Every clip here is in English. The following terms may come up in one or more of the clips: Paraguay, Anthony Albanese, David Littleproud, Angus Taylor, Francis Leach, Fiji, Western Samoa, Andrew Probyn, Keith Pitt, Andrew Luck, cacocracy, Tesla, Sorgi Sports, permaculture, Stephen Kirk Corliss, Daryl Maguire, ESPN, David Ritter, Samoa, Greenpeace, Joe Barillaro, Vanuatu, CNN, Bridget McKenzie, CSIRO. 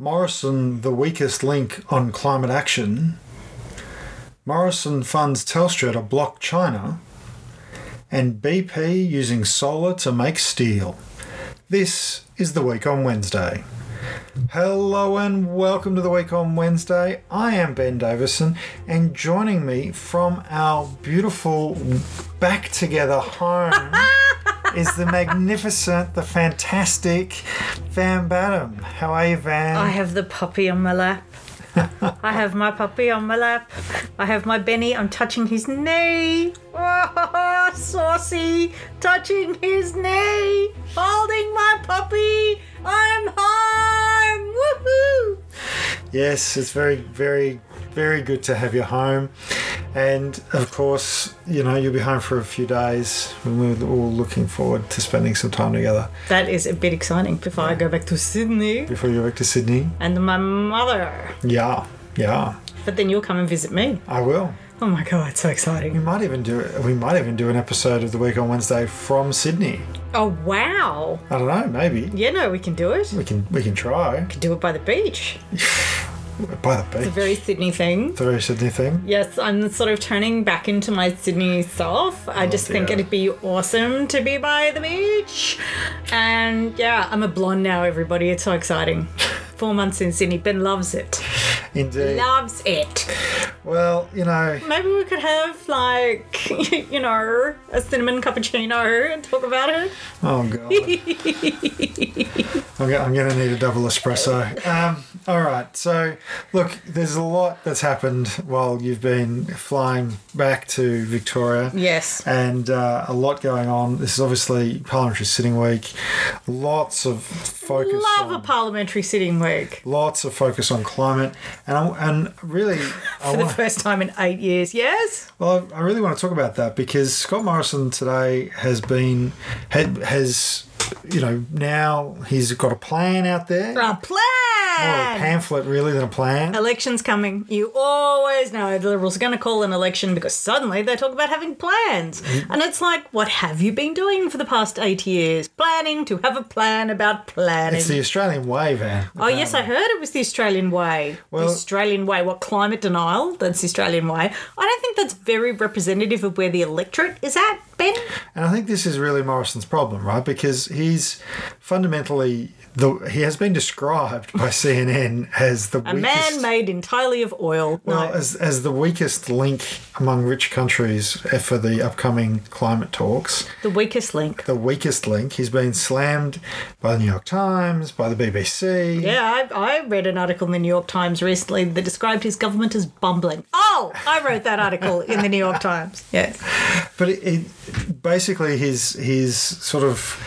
Morrison the weakest link on climate action, Morrison funds Telstra to block China, and BP using solar to make steel. This is The Week on Wednesday. Hello and welcome to The Week on Wednesday. I am Ben Davison, and joining me from our beautiful back together home is the magnificent, the fantastic Van Badham. How are you, Van? I have the puppy on my lap. I have my puppy on my lap. I have my Benny. I'm touching his knee. Oh, saucy. Touching his knee. Holding my puppy. I'm home. Woohoo. Yes, it's very, very, very good to have you home. And, of course, you know, you'll be home for a few days. We're all looking forward to spending some time together. That is a bit exciting before I go back to Sydney. Before you go back to Sydney. And my mother. Yeah, yeah. But then you'll come and visit me. I will. Oh, my God, it's so exciting. We might even do an episode of The Week on Wednesday from Sydney. Oh, wow. I don't know, maybe. Yeah, no, we can do it. We can try. We can do it by the beach. By the beach. It's a very Sydney thing. It's a very Sydney thing. Yes, I'm sort of turning back into my Sydney self. I think it'd be awesome to be by the beach. And yeah, I'm a blonde now, everybody. It's so exciting. 4 months in Sydney. Ben loves it. Indeed. Loves it. Well, you know. Maybe we could have, like, you know, a cinnamon cappuccino and talk about it. Oh, God. I'm going to need a double espresso. All right. So, look, there's a lot that's happened while you've been flying back to Victoria. Yes. And a lot going on. This is obviously Parliamentary Sitting Week. Lots of focus. Love a Parliamentary Sitting Week. Lots of focus on climate. And really... For the first time in 8 years, yes? Well, I really want to talk about that because Scott Morrison today has you know, now he's got a plan out there. A plan! More a pamphlet, really, than a plan. Election's coming. You always know the Liberals are going to call an election because suddenly they talk about having plans. And it's like, what have you been doing for the past 8 years? Planning to have a plan about planning. It's the Australian way, Van. Apparently. Oh, yes, I heard it was the Australian way. Well, the Australian way. What, climate denial? That's the Australian way. I don't think that's very representative of where the electorate is at, Ben. And I think this is really Morrison's problem, right? Because he's fundamentally... He has been described by CNN as the weakest... A man made entirely of oil. Well, no. as the weakest link among rich countries for the upcoming climate talks. The weakest link. The weakest link. He's been slammed by the New York Times, by the BBC. Yeah, I read an article in the New York Times recently that described his government as bumbling. Oh, I wrote that article in the New York Times. Yes. But it basically his sort of...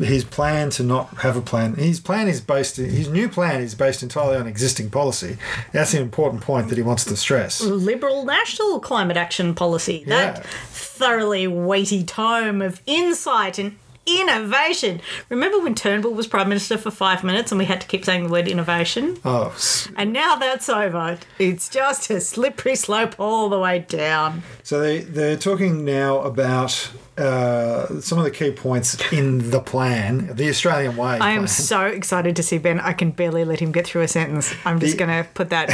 his plan to not have a plan. His new plan is based entirely on existing policy. That's an important point that he wants to stress. Liberal national climate action policy. Yeah. That thoroughly weighty tome of insight and innovation. Remember when Turnbull was Prime Minister for 5 minutes and we had to keep saying the word innovation? Oh. And now that's over. It's just a slippery slope all the way down. So they're talking now about some of the key points in the plan, the Australian way. I am so excited to see Ben. I can barely let him get through a sentence. I'm just going to put that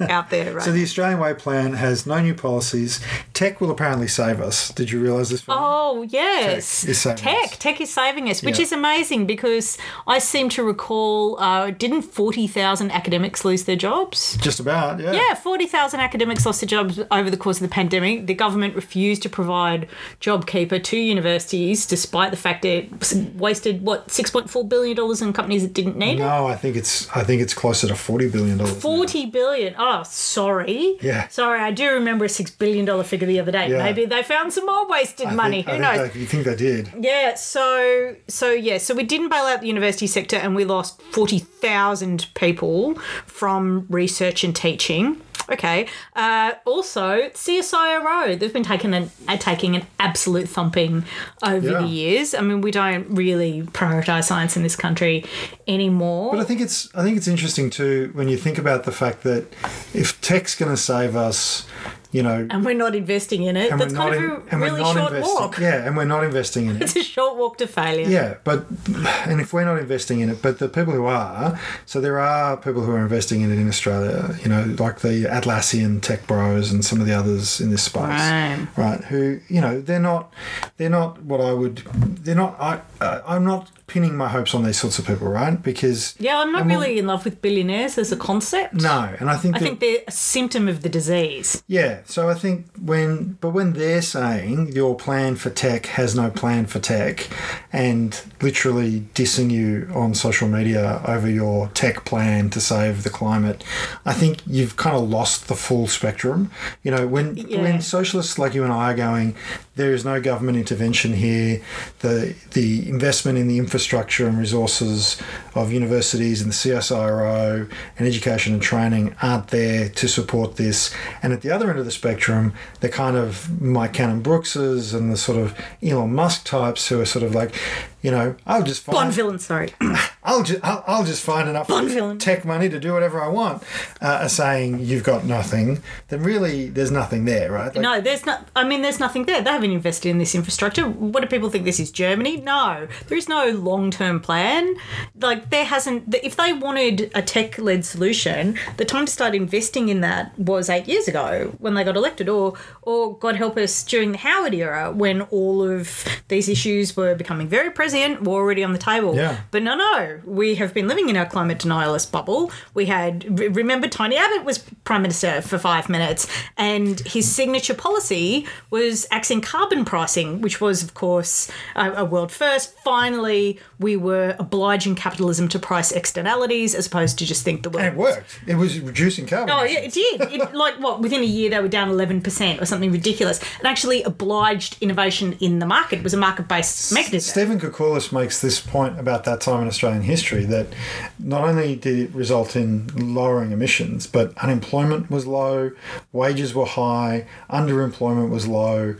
out there. Right? So the Australian way plan has no new policies. Tech will apparently save us. Did you realise this? Oh, yes. Tech is saving us, which is amazing because I seem to recall, didn't 40,000 academics lose their jobs? Just about, yeah. Yeah, 40,000 academics lost their jobs over the course of the pandemic. The government refused to provide JobKeeper to universities, despite the fact it wasted $6.4 billion in companies that didn't need it. No, I think it's closer to $40 billion. $40 billion. Oh, sorry. Yeah. Sorry, I do remember a $6 billion figure the other day. Yeah. Maybe they found some more wasted money. Who knows? You think they did? Yeah. So we didn't bail out the university sector, and we lost 40,000 people from research and teaching. Okay. Also, CSIRO, they've been taking an absolute thumping over the years. I mean, we don't really prioritise science in this country anymore. But I think it's interesting too when you think about the fact that if tech's going to save us, you know. And we're not investing in it. That's kind of a really short walk. Yeah, and we're not investing in it. It's a short walk to failure. Yeah, and if we're not investing in it, but the people who are, so there are people who are investing in it in Australia, you know, like the Atlassian tech bros and some of the others in this space. Right. Right, who, you know, they're not what I would, they're not, I'm not pinning my hopes on these sorts of people, right? Because yeah, I'm not really in love with billionaires as a concept. No, and I think they're a symptom of the disease. Yeah, so I think when they're saying your plan for tech has no plan for tech, and literally dissing you on social media over your tech plan to save the climate, I think you've kind of lost the full spectrum. You know, when socialists like you and I are going, there is no government intervention here. The investment in the infrastructure and resources of universities and the CSIRO and education and training aren't there to support this. And at the other end of the spectrum, the kind of Mike Cannon-Brookses and the sort of Elon Musk types who are sort of like, you know, I'll just find enough tech money to do whatever I want, are saying you've got nothing. Then really, there's nothing there, right? Like, no, there's not. I mean, there's nothing there. They haven't invested in this infrastructure. What do people think? This is Germany? No, there is no long-term plan. Like there hasn't. If they wanted a tech-led solution, the time to start investing in that was 8 years ago when they got elected, or God help us, during the Howard era when all of these issues were becoming very present. Were already on the table. Yeah. But no, we have been living in our climate denialist bubble. We had, remember, Tony Abbott was Prime Minister for 5 minutes and his signature policy was axing carbon pricing, which was, of course, a world first. Finally, we were obliging capitalism to price externalities as opposed to just think the world. And it worked. It was reducing carbon. Oh, yeah, it did. Within a year they were down 11% or something ridiculous, and actually obliged innovation in the market. It was a market-based mechanism. Stephen Kirk Corliss makes this point about that time in Australian history, that not only did it result in lowering emissions, but unemployment was low, wages were high, underemployment was low,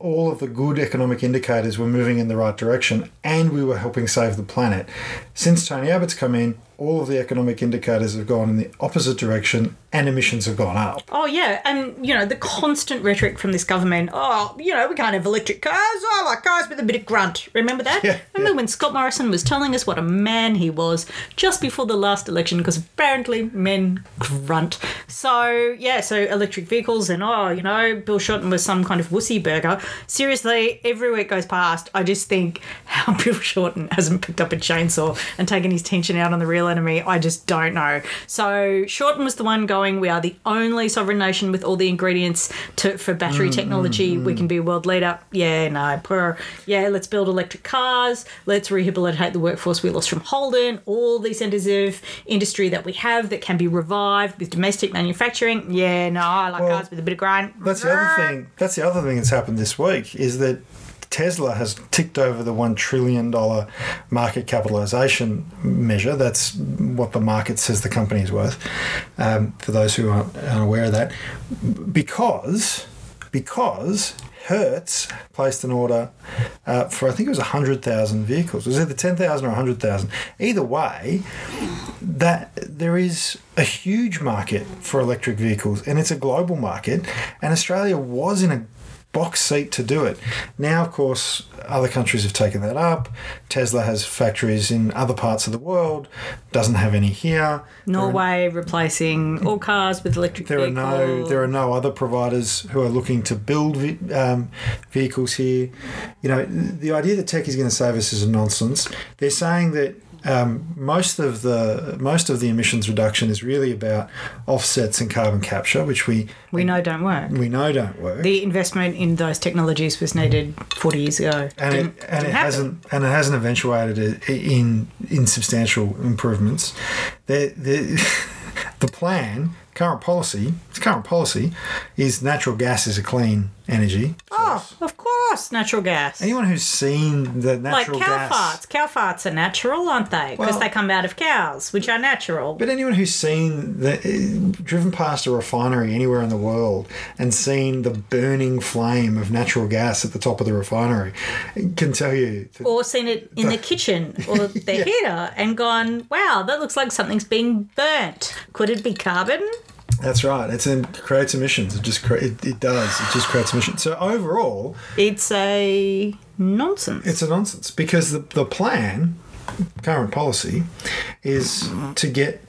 all of the good economic indicators were moving in the right direction, and we were helping save the planet. Since Tony Abbott's come in, all of the economic indicators have gone in the opposite direction and emissions have gone up. Oh, yeah. And, you know, the constant rhetoric from this government, oh, you know, we can't have electric cars. I like cars with a bit of grunt. Remember that? Yeah, Remember when Scott Morrison was telling us what a man he was just before the last election, because apparently men grunt. So, yeah, so electric vehicles and, oh, you know, Bill Shorten was some kind of wussy burger. Seriously, every week goes past, I just think how Bill Shorten hasn't picked up a chainsaw and taken his tension out on the real enemy, I just don't know. So Shorten was the one going, we are the only sovereign nation with all the ingredients for battery technology. We can be a world leader. Yeah, no. Yeah, let's build electric cars. Let's rehabilitate the workforce we lost from Holden. All these centres of industry that we have that can be revived with domestic manufacturing. Yeah, no, I like cars with a bit of grind. That's the other thing. That's the other thing that's happened this week is that Tesla has ticked over the $1 trillion market capitalization measure. That's what the market says the company is worth, for those who aren't unaware of that, because Hertz placed an order for, I think it was 100,000 vehicles. It was either 10,000 or 100,000. Either way, that there is a huge market for electric vehicles, and it's a global market, and Australia was in a box seat to do it. Now, of course, other countries have taken that up. Tesla has factories in other parts of the world, doesn't have any here. Norway replacing all cars with electric vehicles. There are no other providers who are looking to build vehicles here. You know, the idea that tech is going to save us is nonsense. They're saying that most of the emissions reduction is really about offsets and carbon capture, which we know don't work. The investment in those technologies was needed 40 years ago, and it hasn't eventuated in substantial improvements. The plan. Current policy is natural gas is a clean energy source. Oh, of course, natural gas. Anyone who's seen the natural gas... Like cow farts are natural, aren't they? Because they come out of cows, which are natural. But anyone who's seen, driven past a refinery anywhere in the world and seen the burning flame of natural gas at the top of the refinery can tell you... Or seen it in the kitchen or the heater and gone, wow, that looks like something's being burnt. Could it be carbon? That's right. It creates emissions. It just creates emissions. So overall, it's a nonsense. It's a nonsense because the plan, current policy, is to get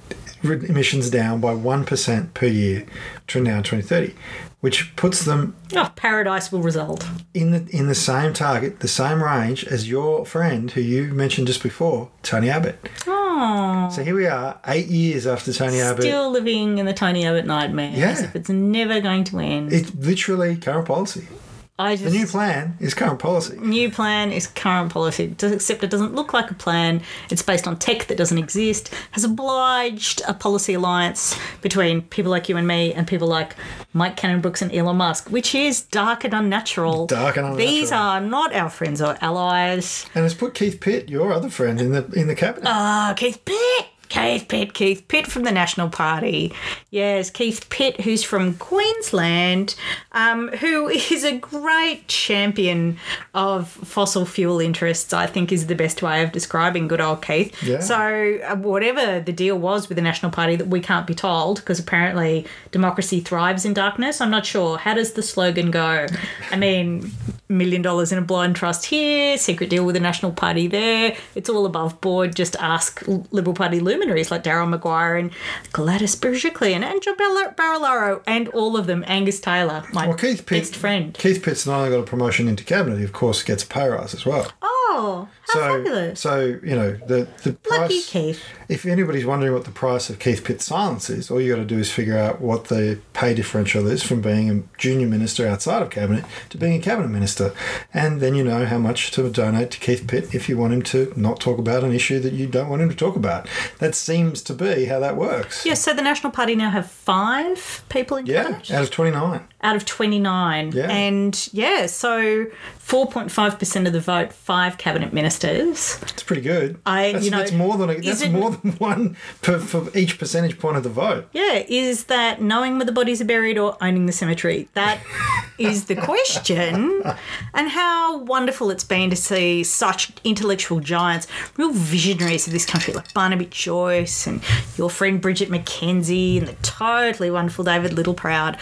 emissions down by 1% per year between now and 2030, which puts them paradise will result in the same target, the same range as your friend who you mentioned just before, Tony Abbott. Oh. So here we are, 8 years after Tony Abbott. Still living in the Tony Abbott nightmare. Yeah. As if it's never going to end. It's literally current policy. The new plan is current policy. New plan is current policy, except it doesn't look like a plan. It's based on tech that doesn't exist, has obliged a policy alliance between people like you and me and people like Mike Cannon-Brookes and Elon Musk, which is dark and unnatural. These are not our friends or allies. And it's put Keith Pitt, your other friend, in the cabinet. Oh, Keith Pitt! Keith Pitt from the National Party. Yes, Keith Pitt, who's from Queensland, who is a great champion of fossil fuel interests, I think is the best way of describing good old Keith. Yeah. So whatever the deal was with the National Party that we can't be told, because apparently democracy thrives in darkness, I'm not sure. How does the slogan go? I mean, $1 million in a blind trust here, secret deal with the National Party there. It's all above board. Just ask Liberal Party luminaries like Daryl Maguire and Gladys Berejiklian and Joe Barillaro and all of them, Angus Taylor, best friend. Keith Pitt's not only got a promotion into cabinet, he of course gets a pay rise as well. Oh, how fabulous. So, you know, the price... Lucky Keith. If anybody's wondering what the price of Keith Pitt's silence is, all you got to do is figure out what the pay differential is from being a junior minister outside of cabinet to being a cabinet minister. And then you know how much to donate to Keith Pitt if you want him to not talk about an issue that you don't want him to talk about. That seems to be how that works. Yeah, so the National Party now have 5 people in cabinet? Yeah, out of 29. Out of 29. Yeah. And, yeah, so 4.5% of the vote, 5 cabinet ministers. That's pretty good. That's more than one for each percentage point of the vote. Yeah, is that knowing where the bodies are buried or owning the cemetery? That is the question. And how wonderful it's been to see such intellectual giants, real visionaries of this country like Barnaby Joyce and your friend Bridget McKenzie and the totally wonderful David Littleproud.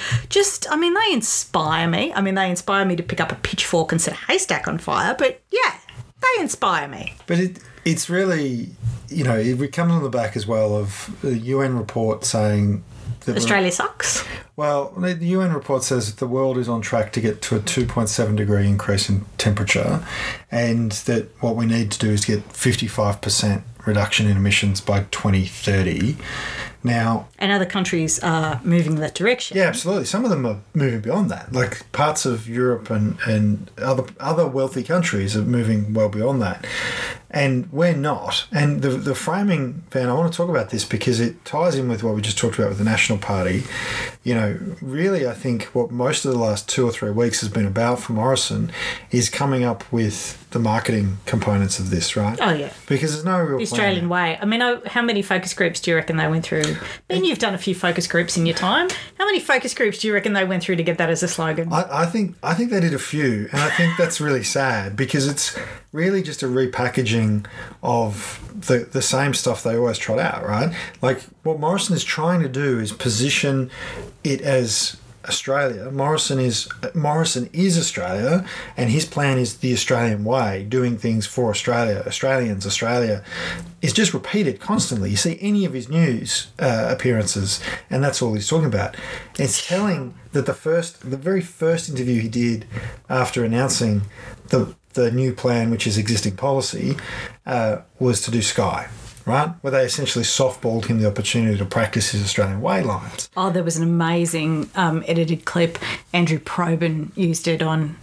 They inspire me. They inspire me to pick up a pitchfork and set a haystack on fire. But, yeah, they inspire me. But it's really... You know, it comes on the back as well of the UN report saying... that Australia sucks? Well, the UN report says that the world is on track to get to a 2.7 degree increase in temperature and that what we need to do is get 55% reduction in emissions by 2030. Now... And other countries are moving in that direction. Yeah, absolutely. Some of them are moving beyond that. Like parts of Europe and other wealthy countries are moving well beyond that. And we're not. And the framing, Van, I want to talk about this because it ties in with what we just talked about with the National Party. You know, really I think what most of the last 2 or 3 weeks has been about for Morrison is coming up with the marketing components of this, right? Oh, yeah. Because there's no real plan. The Australian way. How many focus groups do you reckon they went through? Ben, you've done a few focus groups in your time. How many focus groups do you reckon they went through to get that as a slogan? I think they did a few, and I think that's really sad because it's really just a repackaging of the same stuff they always trot out, right? Like what Morrison is trying to do is position it as Australia. Morrison is Australia, and his plan is the Australian way, doing things for Australia, Australians, Australia. It's just repeated constantly. You see any of his news appearances, and that's all he's talking about. It's telling that the very first interview he did after announcing the new plan, which is existing policy, was to do Sky. Right, where they essentially softballed him the opportunity to practice his Australian way lines. Oh, there was an amazing edited clip. Andrew Probyn used it on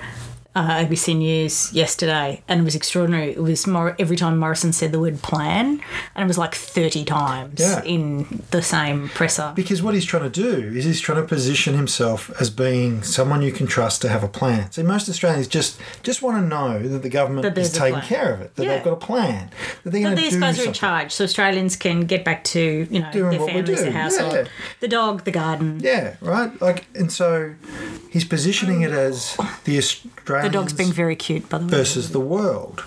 ABC News yesterday, and it was extraordinary. It was every time Morrison said the word plan, and it was like 30 times in the same presser. Because what he's trying to do is he's trying to position himself as being someone you can trust to have a plan. See, most Australians just want to know that the government is taking care of it, that they've got a plan, that they're going to do something. That these guys are in charge, so Australians can get back to, you know, doing their families, their household, the dog, the garden. Yeah, right. And so he's positioning it as the Australian... The dog's being very cute, by the way. ...versus the world.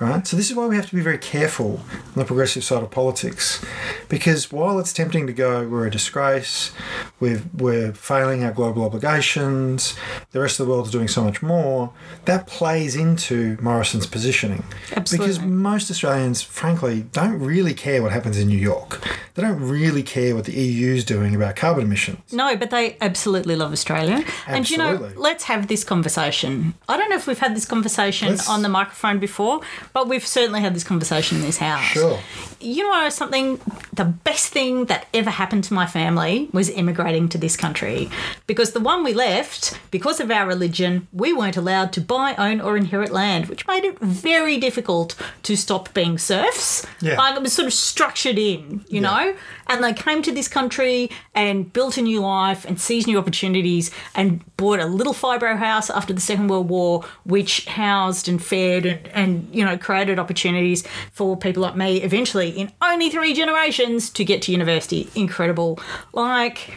right? So this is why we have to be very careful on the progressive side of politics, because while it's tempting to go, we're a disgrace, we're failing our global obligations, the rest of the world is doing so much more, that plays into Morrison's positioning. Absolutely. Because most Australians, frankly, don't really care what happens in New York. They don't really care what the EU's doing about carbon emissions. No, but they absolutely love Australia. Absolutely. And, you know, let's have this conversation. I don't know if we've had this conversation on the microphone before, but we've certainly had this conversation in this house. Sure. You know something? The best thing that ever happened to my family was immigrating to this country, because the one we left, because of our religion, we weren't allowed to buy, own or inherit land, which made it very difficult to stop being serfs. Yeah. Like, it was sort of structured in, you know? And they came to this country and built a new life and seized new opportunities and bought a little fibro house after the Second World War, which housed and fed and you know, created opportunities for people like me eventually in only 3 generations to get to university. Incredible. Like,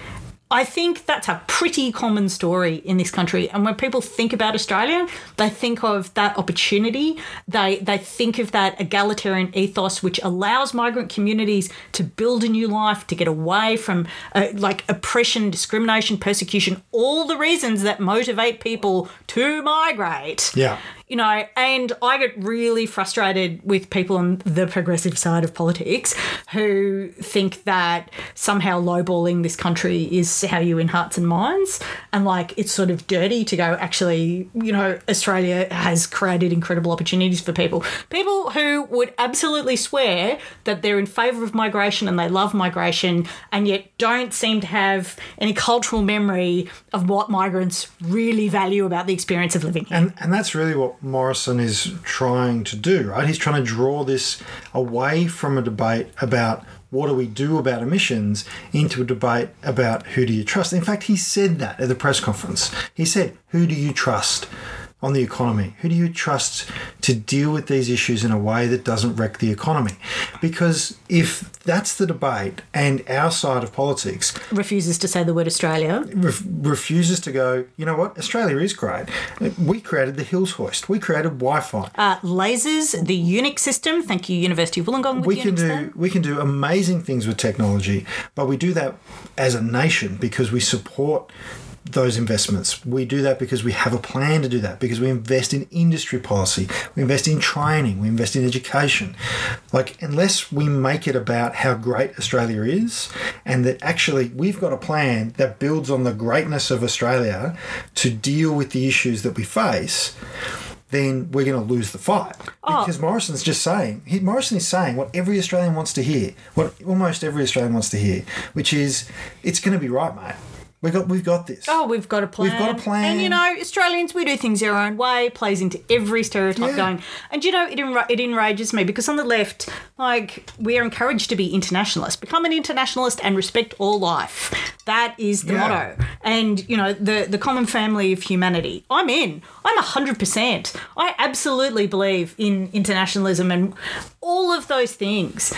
I think that's a pretty common story in this country. And when people think about Australia, they think of that opportunity. They think of that egalitarian ethos which allows migrant communities to build a new life, to get away from like oppression, discrimination, persecution, all the reasons that motivate people to migrate. Yeah. You know, and I get really frustrated with people on the progressive side of politics who think that somehow lowballing this country is how you win hearts and minds, and like it's sort of dirty to go, actually, you know, Australia has created incredible opportunities for people. People who would absolutely swear that they're in favour of migration and they love migration and yet don't seem to have any cultural memory of what migrants really value about the experience of living here. And that's really what Morrison is trying to do, right? He's trying to draw this away from a debate about what do we do about emissions into a debate about who do you trust. In fact, he said that at the press conference. He said, who do you trust on the economy? Who do you trust to deal with these issues in a way that doesn't wreck the economy? Because if that's the debate and our side of politics refuses to say the word Australia, refuses to go, you know what, Australia is great. We created the Hills Hoist. We created Wi-Fi. Lasers, the Unix system. Thank you, University of Wollongong. We can do amazing things with technology, but we do that as a nation because we support those investments. We do that because we have a plan to do that, because we invest in industry policy, we invest in training, we invest in education. Like, unless we make it about how great Australia is and that actually we've got a plan that builds on the greatness of Australia to deal with the issues that we face, then we're going to lose the fight. Because Morrison is saying what every Australian wants to hear, what almost every Australian wants to hear, which is, it's going to be right, mate. We've got this. Oh, we've got a plan. We've got a plan. And, you know, Australians, we do things our own way, plays into every stereotype going. And, you know, it enrages me because on the left, like, we are encouraged to be internationalist. Become an internationalist and respect all life. That is the motto. And, you know, the common family of humanity. I'm in. I'm 100%. I absolutely believe in internationalism and all of those things.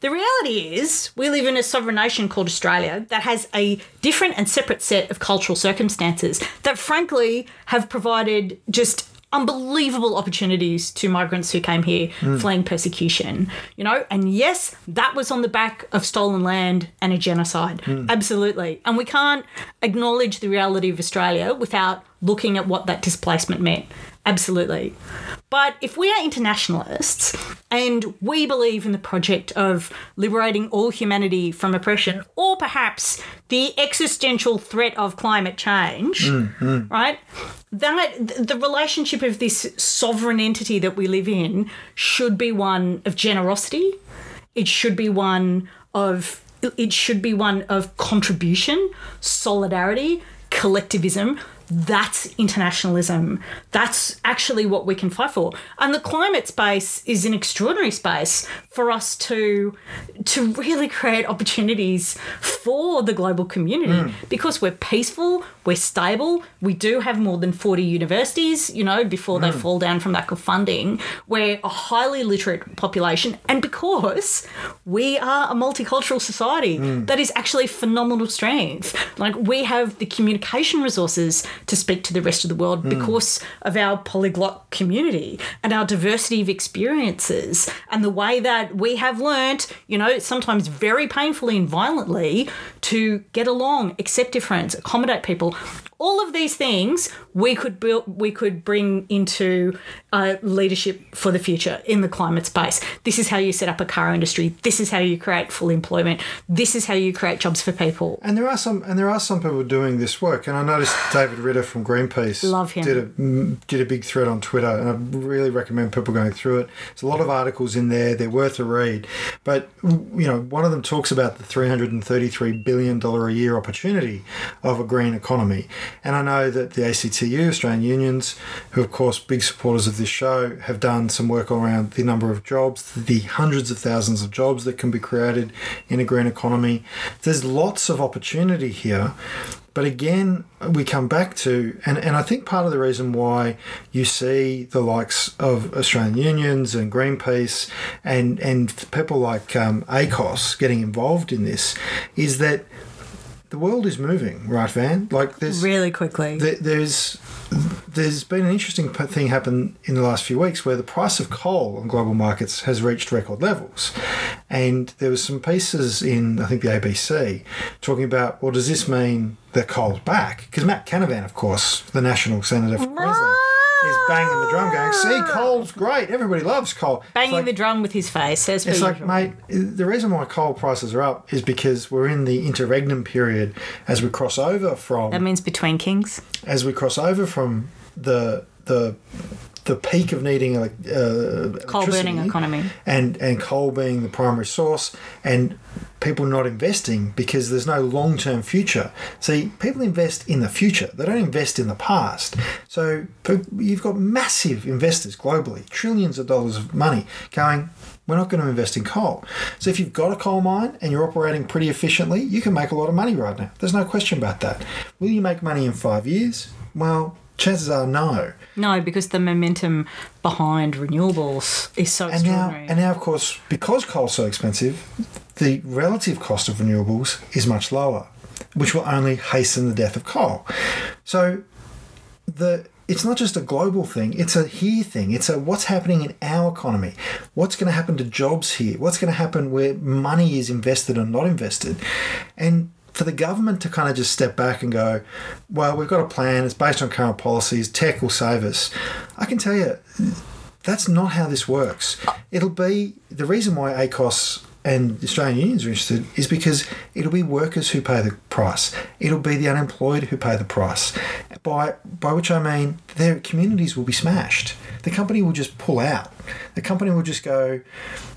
The reality is we live in a sovereign nation called Australia that has a different and separate set of cultural circumstances that, frankly, have provided just unbelievable opportunities to migrants who came here fleeing persecution, you know. And, yes, that was on the back of stolen land and a genocide. Absolutely. And we can't acknowledge the reality of Australia without looking at what that displacement meant. Absolutely. But if we are internationalists and we believe in the project of liberating all humanity from oppression or perhaps the existential threat of climate change, right, that the relationship of this sovereign entity that we live in should be one of generosity. It should be one of contribution, solidarity, collectivism. That's internationalism. That's actually what we can fight for. And the climate space is an extraordinary space for us to really create opportunities for the global community because we're peaceful, we're stable, we do have more than 40 universities, you know, before they fall down from lack of funding. We're a highly literate population, and because we are a multicultural society, that is actually phenomenal strength. Like, we have the communication resources to speak to the rest of the world because of our polyglot community and our diversity of experiences and the way that we have learnt, you know, sometimes very painfully and violently to get along, accept difference, accommodate people. All of these things we could build, we could bring into leadership for the future in the climate space. This is how you set up a car industry. This is how you create full employment. This is how you create jobs for people. And there are some, people doing this work. And I noticed David Ritter from Greenpeace love him. Did a big thread on Twitter, and I really recommend people going through it. There's a lot of articles in there. They're worth a read. But you know, one of them talks about the $333 billion a year opportunity of a green economy. And I know that the ACTU, Australian unions, who, of course, big supporters of this show, have done some work around the number of jobs, the hundreds of thousands of jobs that can be created in a green economy. There's lots of opportunity here. But again, we come back to, and I think part of the reason why you see the likes of Australian unions and Greenpeace and people like ACOS getting involved in this is that the world is moving, right, Van? Like there's really quickly. There's been an interesting thing happen in the last few weeks where the price of coal on global markets has reached record levels, and there was some pieces in I think the ABC talking about, well, does this mean that coal's back? Because Matt Canavan, of course, the national senator from Queensland, is banging the drum going, see, coal's great. Everybody loves coal. Banging the drum with his face. It's like, mate, the reason why coal prices are up is because we're in the interregnum period as we cross over from... That means between kings. As we cross over from the peak of needing coal-burning economy and coal being the primary source and people not investing because there's no long-term future. See, people invest in the future. They don't invest in the past. So you've got massive investors globally, trillions of dollars of money going, we're not going to invest in coal. So if you've got a coal mine and you're operating pretty efficiently, you can make a lot of money right now. There's no question about that. Will you make money in 5 years? Well, chances are no. No, because the momentum behind renewables is so extraordinary. And now, of course, because coal's so expensive, the relative cost of renewables is much lower, which will only hasten the death of coal. So it's not just a global thing, it's a here thing. It's a what's happening in our economy. What's going to happen to jobs here? What's going to happen where money is invested and not invested? And for the government to kind of just step back and go, well, we've got a plan, it's based on current policies, tech will save us. I can tell you, that's not how this works. It'll be the reason why ACOS and Australian unions are interested is because it'll be workers who pay the price. It'll be the unemployed who pay the price, by which I mean their communities will be smashed. The company will just pull out. The company will just go,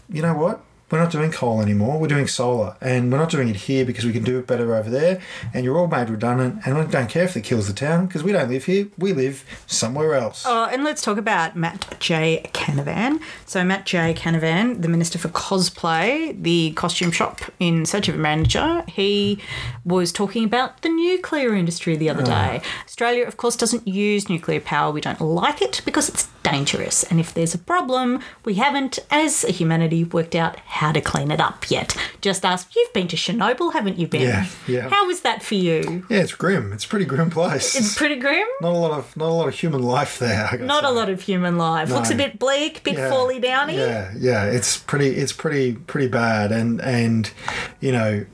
you know what? We're not doing coal anymore, we're doing solar, and we're not doing it here because we can do it better over there, and you're all made redundant, and I don't care if it kills the town because we don't live here, we live somewhere else. Oh, and let's talk about Matt J. Canavan. So Matt J. Canavan, the Minister for Cosplay, the costume shop in search of a manager, he was talking about the nuclear industry the other day. Australia, of course, doesn't use nuclear power. We don't like it because it's dangerous, and if there's a problem, we haven't, as a humanity, worked out how to clean it up yet. Just ask, you've been to Chernobyl, haven't you, Ben? Yeah. How was that for you? Yeah, it's grim. It's a pretty grim place. It's pretty grim. Not a lot of human life there. Not a lot of human life. No. Looks a bit bleak, bit Fally Downy. Yeah. It's pretty bad. And you know,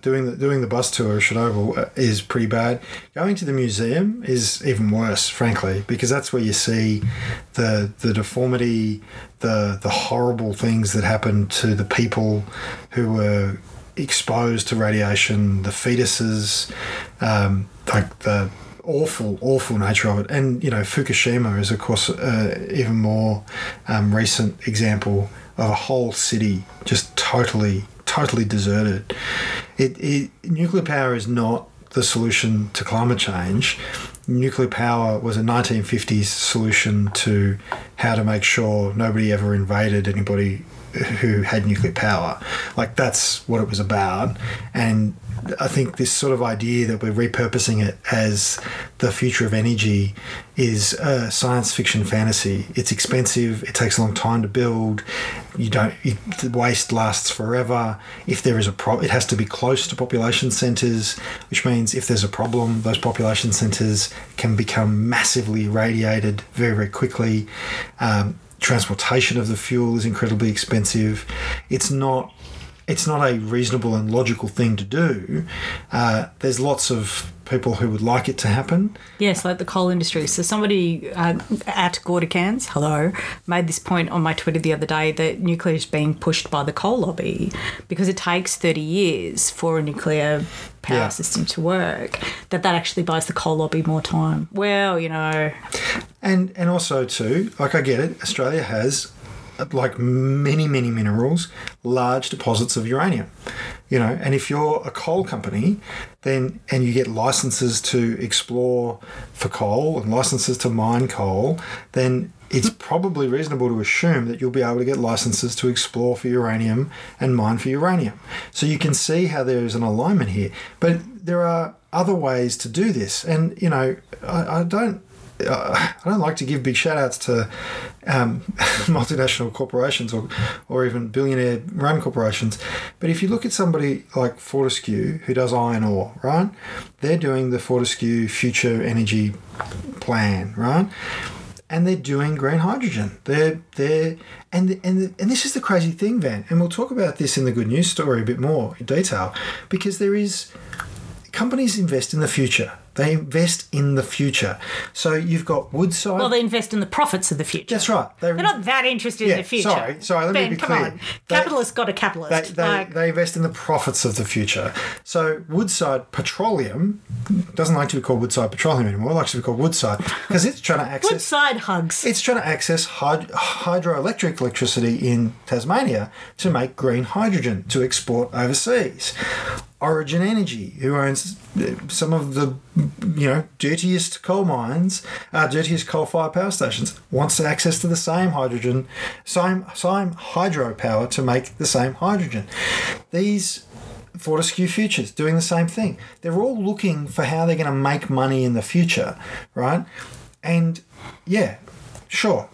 doing the bus tour of Chernobyl is pretty bad. Going to the museum is even worse, frankly, because that's where you see the deformity, the horrible things that happened to the people who were exposed to radiation, the fetuses, like the awful nature of it. And, you know, Fukushima is, of course, even more recent example of a whole city just totally deserted. Nuclear power is not the solution to climate change. Nuclear power was a 1950s solution to how to make sure nobody ever invaded anybody who had nuclear power. Like, that's what it was about. And I think this sort of idea that we're repurposing it as the future of energy is a science fiction fantasy. It's expensive. It takes a long time to build. The waste lasts forever. If there is a problem, it has to be close to population centres, which means if there's a problem, those population centres can become massively irradiated very, very quickly. Transportation of the fuel is incredibly expensive. It's not a reasonable and logical thing to do. There's lots of people who would like it to happen. Yes, like the coal industry. So somebody at Gordercans, hello, made this point on my Twitter the other day that nuclear is being pushed by the coal lobby because it takes 30 years for a nuclear power system to work, that actually buys the coal lobby more time. Well, you know. And also too, like I get it, Australia has, like many, many minerals, large deposits of uranium, you know, and if you're a coal company then and you get licenses to explore for coal and licenses to mine coal, then it's probably reasonable to assume that you'll be able to get licenses to explore for uranium and mine for uranium. So you can see how there is an alignment here. But there are other ways to do this. And, you know, I don't like to give big shout-outs to multinational corporations or even billionaire-run corporations, but if you look at somebody like Fortescue, who does iron ore, right? They're doing the Fortescue Future Energy Plan, right? And they're doing green hydrogen. This is the crazy thing, Van, and we'll talk about this in the good news story a bit more in detail, because there is... Companies invest in the future. They invest in the future. So you've got Woodside. Well, they invest in the profits of the future. That's right. They're not that interested in the future. Sorry. Let me be clear. Come on. Capitalist got a capitalist. They invest in the profits of the future. So Woodside Petroleum doesn't like to be called Woodside Petroleum anymore. It likes to be called Woodside because it's trying to access Woodside hugs. It's trying to access hydroelectric electricity in Tasmania to make green hydrogen to export overseas. Origin Energy, who owns some of the, you know, dirtiest coal-fired power stations, wants access to the same hydrogen, same hydropower to make the same hydrogen. These Fortescue Futures doing the same thing. They're all looking for how they're going to make money in the future, right? And yeah, sure.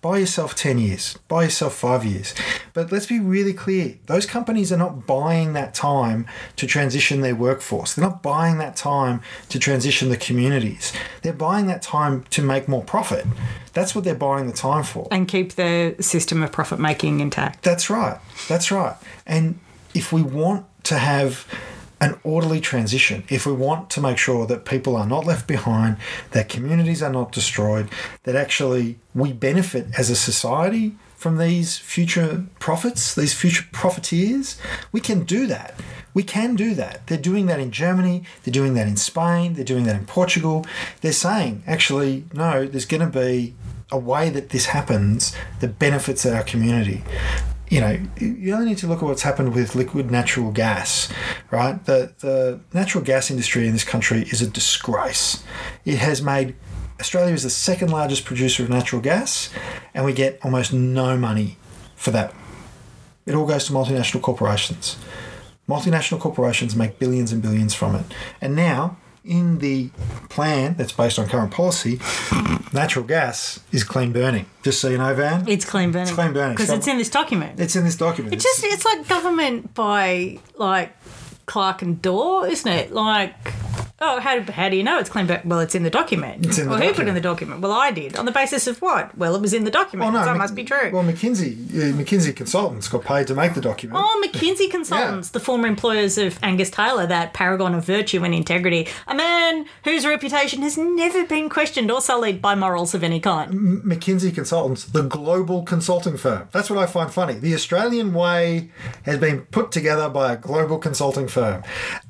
Buy yourself 10 years, buy yourself 5 years. But let's be really clear. Those companies are not buying that time to transition their workforce. They're not buying that time to transition the communities. They're buying that time to make more profit. That's what they're buying the time for. And keep their system of profit making intact. That's right. And if we want to have an orderly transition, if we want to make sure that people are not left behind, that communities are not destroyed, that actually we benefit as a society from these future profits, these future profiteers, we can do that. We can do that. They're doing that in Germany. They're doing that in Spain. They're doing that in Portugal. They're saying, actually, no, there's going to be a way that this happens that benefits our community. You know, you only need to look at what's happened with liquid natural gas, right? The natural gas industry in this country is a disgrace. It has made Australia is the second largest producer of natural gas, and we get almost no money for that. It all goes to multinational corporations. Multinational corporations make billions and billions from it. And now, in the plan that's based on current policy, natural gas is clean burning. Just so you know, Van. It's clean burning. Because it's in this document. It's like government by, like, Clarke and Dawe, isn't it? Like, oh, how do you know it's clean burning? Well, it's in the document. Who put it in the document? Well, I did. On the basis of what? Well, it was in the document, so it must be true. Well, McKinsey Consultants got paid to make the document. Oh, McKinsey Consultants, the former employers of Angus Taylor, that paragon of virtue and integrity, a man whose reputation has never been questioned or sullied by morals of any kind. McKinsey Consultants, the global consulting firm. That's what I find funny. The Australian way has been put together by a global consulting firm.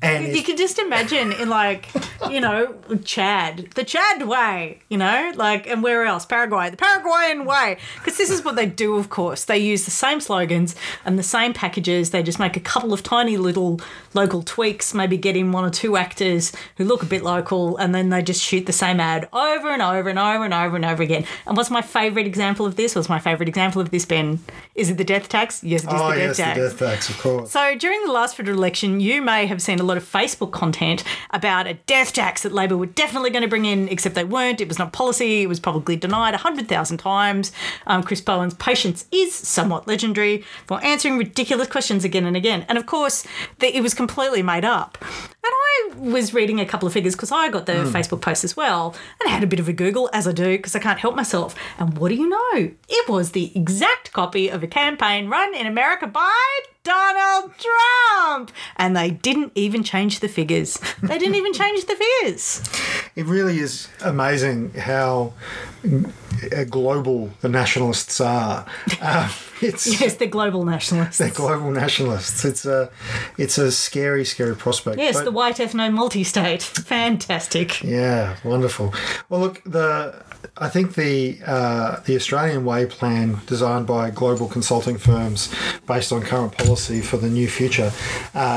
And you can just imagine in, like, like, you know, Chad, the Chad way, you know, like, and where else? Paraguay, the Paraguayan way. Because this is what they do, of course. They use the same slogans and the same packages. They just make a couple of tiny little local tweaks, maybe get in one or two actors who look a bit local, and then they just shoot the same ad over and over and over and over and over again. And what's my favourite example of this? What's my favourite example of this, Ben? Is it the death tax? Yes, it is the death tax. The death tax, of course. So during the last federal election, you may have seen a lot of Facebook content about a death tax that Labor were definitely going to bring in, except they weren't. It was not policy. It was probably denied 100,000 times. Chris Bowen's patience is somewhat legendary for answering ridiculous questions again and again. And, of course, it was completely made up. And I was reading a couple of figures because I got the Facebook post as well, and I had a bit of a Google, as I do, because I can't help myself. And what do you know? It was the exact copy of a campaign run in America by Donald Trump. And they didn't even change the figures. They didn't even change the figures. It really is amazing how global the nationalists are. Yes, they're global nationalists. They're global nationalists. It's a scary, scary prospect. Yes, but the white ethno-multi-state. Fantastic. Yeah, wonderful. Well, look, I think the Australian Way plan designed by global consulting firms based on current policy for the new future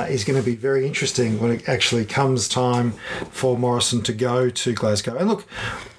is going to be very interesting when it actually comes time for Morrison to go to Glasgow. And look,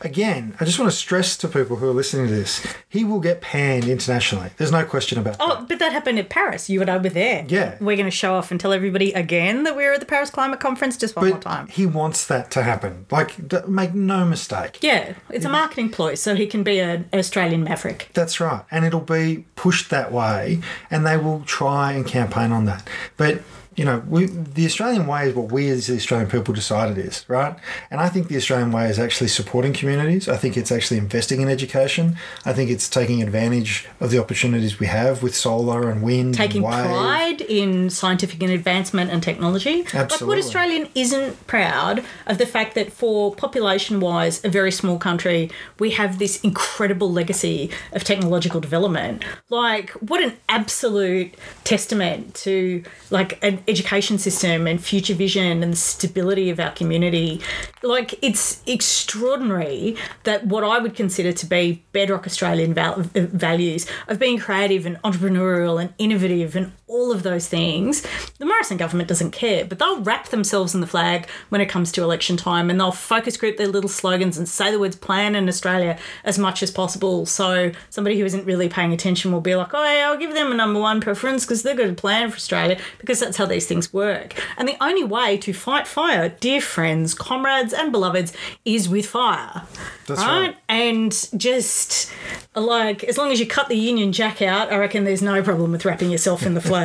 again, I just want to stress to people who are listening to this, he will get panned internationally. There's no question about that. Oh, but that happened at Paris. You and I were there. Yeah. We're going to show off and tell everybody again that we're at the Paris Climate Conference just one more time. He wants that to happen. Like, make no mistake. Yeah, it's a marketing ploy, so he can be an Australian maverick. That's right. And it'll be pushed that way, and they will try and campaign on that. But, you know, the Australian way is what we as the Australian people decide it is, right? And I think the Australian way is actually supporting communities. I think it's actually investing in education. I think it's taking advantage of the opportunities we have with solar and wind and wave. Taking pride in scientific and advancement and technology. Absolutely. Like, what Australian isn't proud of the fact that for population-wise, a very small country, we have this incredible legacy of technological development. Like, what an absolute testament to, like, an education system and future vision and the stability of our community. Like, it's extraordinary that what I would consider to be bedrock Australian values of being creative and entrepreneurial and innovative and all of those things, the Morrison government doesn't care, but they'll wrap themselves in the flag when it comes to election time, and they'll focus group their little slogans and say the words plan in Australia as much as possible. So somebody who isn't really paying attention will be like, oh, yeah, I'll give them a number one preference because they're going to plan for Australia, because that's how these things work. And the only way to fight fire, dear friends, comrades and beloveds, is with fire. That's right. And just, like, as long as you cut the Union Jack out, I reckon there's no problem with wrapping yourself in the flag.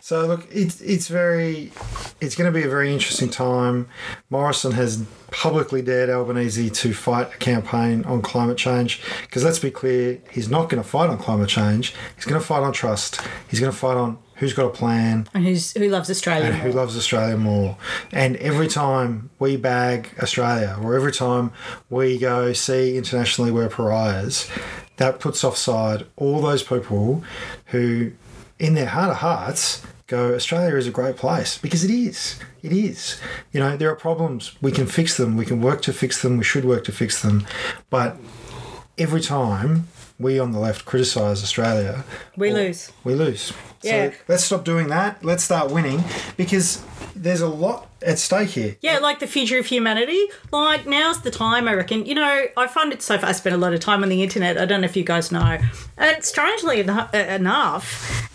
So, look, it's going to be a very interesting time. Morrison has publicly dared Albanese to fight a campaign on climate change, because let's be clear, he's not going to fight on climate change. He's going to fight on trust. He's going to fight on who's got a plan. And who loves Australia more. Who loves Australia more. And every time we bag Australia, or every time we go see internationally we're pariahs, that puts offside all those people who, in their heart of hearts, go, Australia is a great place, because it is. It is. You know, there are problems. We can fix them. We can work to fix them. We should work to fix them. But every time we on the left criticise Australia, we lose. Yeah. So let's stop doing that. Let's start winning, because there's a lot at stake here. Yeah, like the future of humanity. Like, now's the time, I reckon. You know, I find it so far, I spend a lot of time on the internet. I don't know if you guys know. And strangely enough,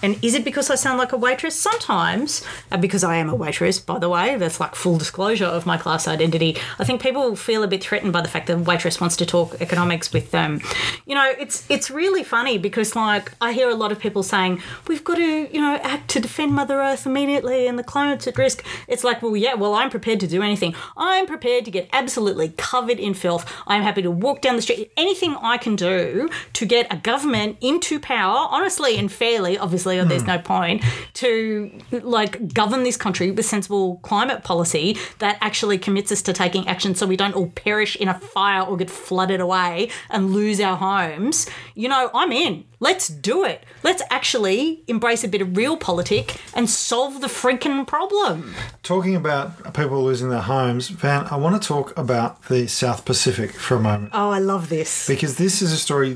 and is it because I sound like a waitress? Sometimes, because I am a waitress, by the way, that's like full disclosure of my class identity. I think people feel a bit threatened by the fact that a waitress wants to talk economics with them. You know, it's really funny because, like, I hear a lot of people saying, we've got to, you know, act to defend Mother Earth immediately and the climate's at risk. It's like, well, yeah, well, I'm prepared to do anything. I'm prepared to get absolutely covered in filth. I'm happy to walk down the street. Anything I can do to get a government into power, honestly and fairly, obviously, or there's no point, to, like, govern this country with sensible climate policy that actually commits us to taking action so we don't all perish in a fire or get flooded away and lose our homes. You know, I'm in. Let's do it. Let's actually embrace a bit of real politic and solve the freaking problem. Talking about people losing their homes, Van, I want to talk about the South Pacific for a moment. Oh, I love this. Because this is a story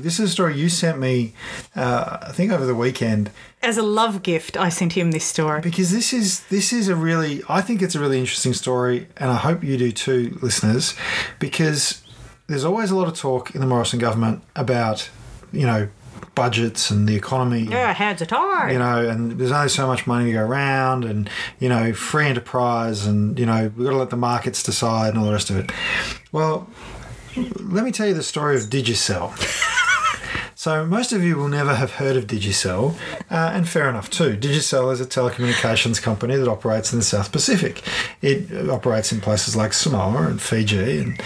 you sent me, I think over the weekend. As a love gift, I sent him this story. Because this is a really, I think it's a really interesting story, and I hope you do too, listeners, because there's always a lot of talk in the Morrison government about, you know, budgets and the economy. Yeah, hands are tied. You know, and there's only so much money to go around, and, you know, free enterprise, and, you know, we've got to let the markets decide and all the rest of it. Well, let me tell you the story of Digicel. So most of you will never have heard of Digicel, and fair enough too. Digicel is a telecommunications company that operates in the South Pacific. It operates in places like Samoa and Fiji and,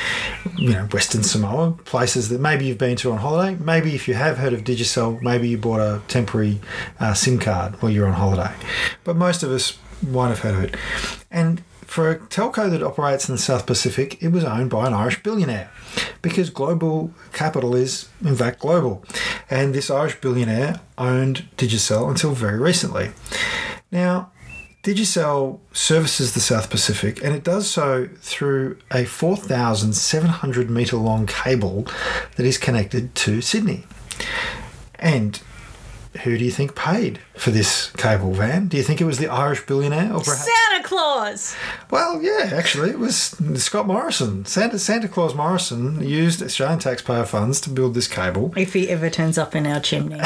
you know, Western Samoa, places that maybe you've been to on holiday. Maybe if you have heard of Digicel, maybe you bought a temporary SIM card while you're on holiday. But most of us won't have heard of it. And for a telco that operates in the South Pacific, it was owned by an Irish billionaire, because global capital is, in fact, global. And this Irish billionaire owned Digicel until very recently. Now, Digicel services the South Pacific, and it does so through a 4,700-metre-long cable that is connected to Sydney. And who do you think paid for this cable, Van? Do you think it was the Irish billionaire, or perhaps Santa Claus? Well, yeah, actually, it was Scott Morrison. Santa Claus Morrison used Australian taxpayer funds to build this cable. If he ever turns up in our chimney.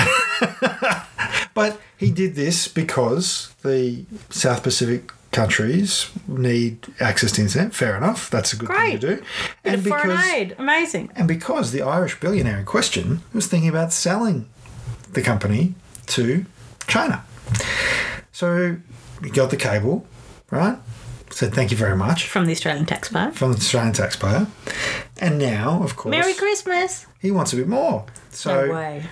But he did this because the South Pacific countries need access to internet. Fair enough. That's a good thing to do. And because, foreign aid. Amazing. And because the Irish billionaire in question was thinking about selling the company to China. So we got the cable, right? Said thank you very much. From the Australian taxpayer. And now, of course, Merry Christmas. He wants a bit more. So no way.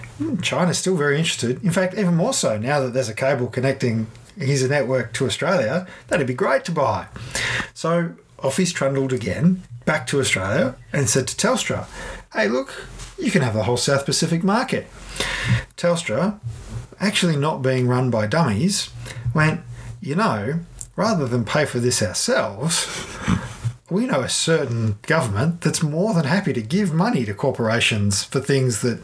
China's still very interested. In fact, even more so now that there's a cable connecting his network to Australia, that'd be great to buy. So off he's trundled again back to Australia and said to Telstra, hey, look, you can have the whole South Pacific market. Telstra, actually not being run by dummies, went, you know, rather than pay for this ourselves, we know a certain government that's more than happy to give money to corporations for things that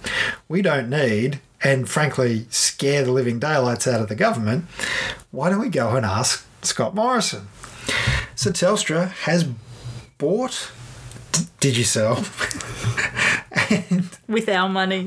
we don't need and, frankly, scare the living daylights out of the government. Why don't we go and ask Scott Morrison? So Telstra has bought Digicel. With our money.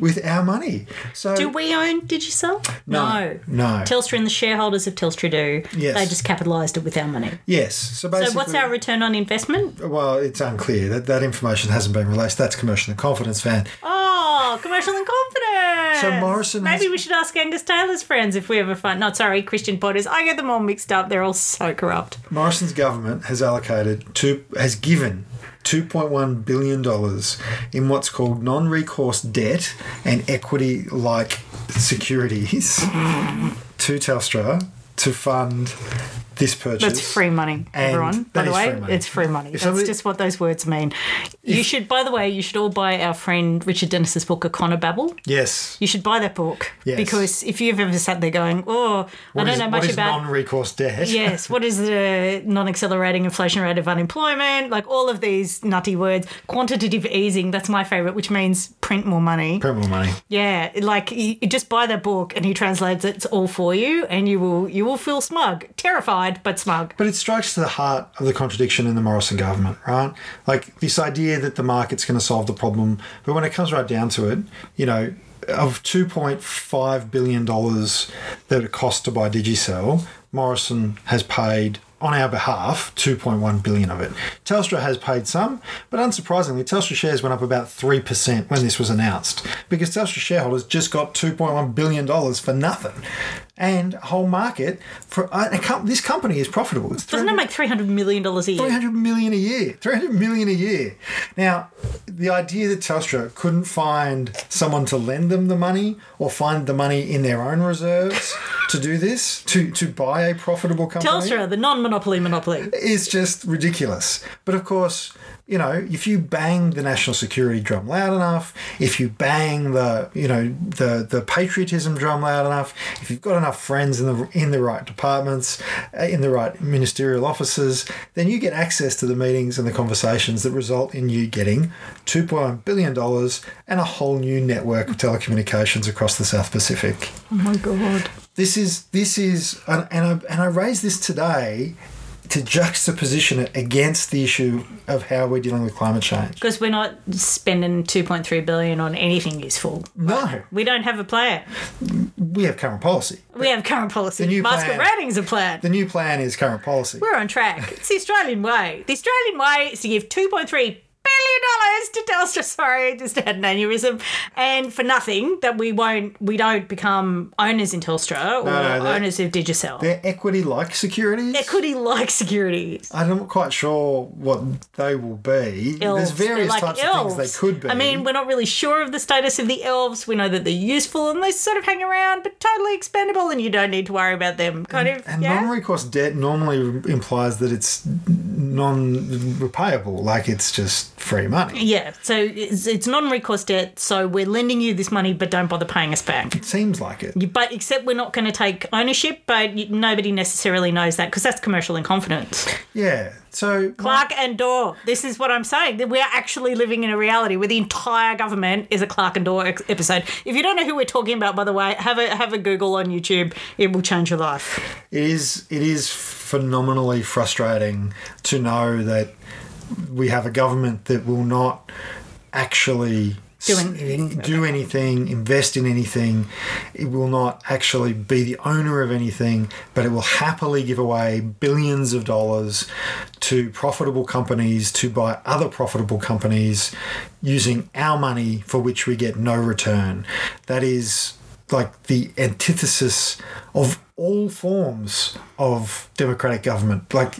So do we own Digicel? No. Telstra and the shareholders of Telstra do. Yes. They just capitalised it with our money. Yes. So basically, what's our return on investment? Well, it's unclear. That information hasn't been released. That's commercial in confidence, Van. Oh, commercial in confidence. So Morrison we should ask Angus Taylor's friends if we ever find... No, sorry, Christian Potter's. I get them all mixed up. They're all so corrupt. Morrison's government has given $2.1 billion in what's called non-recourse debt and equity-like securities to Telstra to fund this purchase. That's free money, everyone. By the way, it's free money. That's just what those words mean. You should all buy our friend Richard Dennis's book, Econobabble. Yes. You should buy that book. Yes. Because if you've ever sat there going, I don't know much about non-recourse debt. Yes. What is the non-accelerating inflation rate of unemployment? Like all of these nutty words. Quantitative easing, that's my favourite, which means print more money. Yeah. Like you just buy that book and he translates it all for you and you will feel smug, terrified, but smug. But it strikes to the heart of the contradiction in the Morrison government, right? Like this idea that the market's going to solve the problem, but when it comes right down to it, you know, of $2.5 billion that it cost to buy Digicel, Morrison has paid, on our behalf, $2.1 billion of it. Telstra has paid some, but unsurprisingly, Telstra shares went up about 3% when this was announced because Telstra shareholders just got $2.1 billion for nothing. And whole market for this company is profitable. Doesn't it make $300 million a year? $300 million a year. Now, the idea that Telstra couldn't find someone to lend them the money or find the money in their own reserves to do this, to buy a profitable company. Telstra, the non-monopoly monopoly. Is just ridiculous. But, of course, You know, if you bang the national security drum loud enough, if you bang the patriotism drum loud enough, if you've got enough friends in the right departments, in the right ministerial offices, then you get access to the meetings and the conversations that result in you getting $2.1 billion and a whole new network of telecommunications across the South Pacific. Oh my God. This is, and I raised this today to juxtaposition it against the issue of how we're dealing with climate change. Because we're not spending $2.3 billion on anything useful. No. We don't have a plan. We have current policy. Masquerading's a plan. The new plan is current policy. We're on track. It's the Australian way. The Australian way is to give $2.3 billion to Telstra. Sorry, just had an aneurysm, and for nothing. That we don't become owners in Telstra or owners of Digicel. They're equity-like securities. I'm not quite sure what they will be. Elves. There's various types of things they could be. I mean, we're not really sure of the status of the elves. We know that they're useful and they sort of hang around, but totally expendable, and you don't need to worry about them. And non-recourse debt normally implies that it's non-repayable, like it's just free money. Yeah, so it's non-recourse debt, so we're lending you this money but don't bother paying us back. It seems like it. But except we're not going to take ownership, but nobody necessarily knows that because that's commercial in confidence. Yeah, so... Clarke and Dawe. This is what I'm saying, that we're actually living in a reality where the entire government is a Clarke and Dawe episode. If you don't know who we're talking about, by the way, have a Google on YouTube. It will change your life. It is phenomenally frustrating to know that we have a government that will not actually do anything, invest in anything. It will not actually be the owner of anything, but it will happily give away billions of dollars to profitable companies to buy other profitable companies using our money for which we get no return. That is like the antithesis of all forms of democratic government. That's